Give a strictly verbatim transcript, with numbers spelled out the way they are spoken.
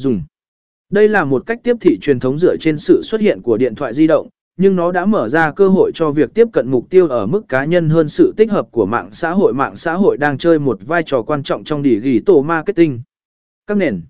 dùng. Đây là một cách tiếp thị truyền thống dựa trên sự xuất hiện của điện thoại di động, nhưng nó đã mở ra cơ hội cho việc tiếp cận mục tiêu ở mức cá nhân hơn sự tích hợp của mạng xã hội. Mạng xã hội đang chơi một vai trò quan trọng trong Digital Marketing. Các nền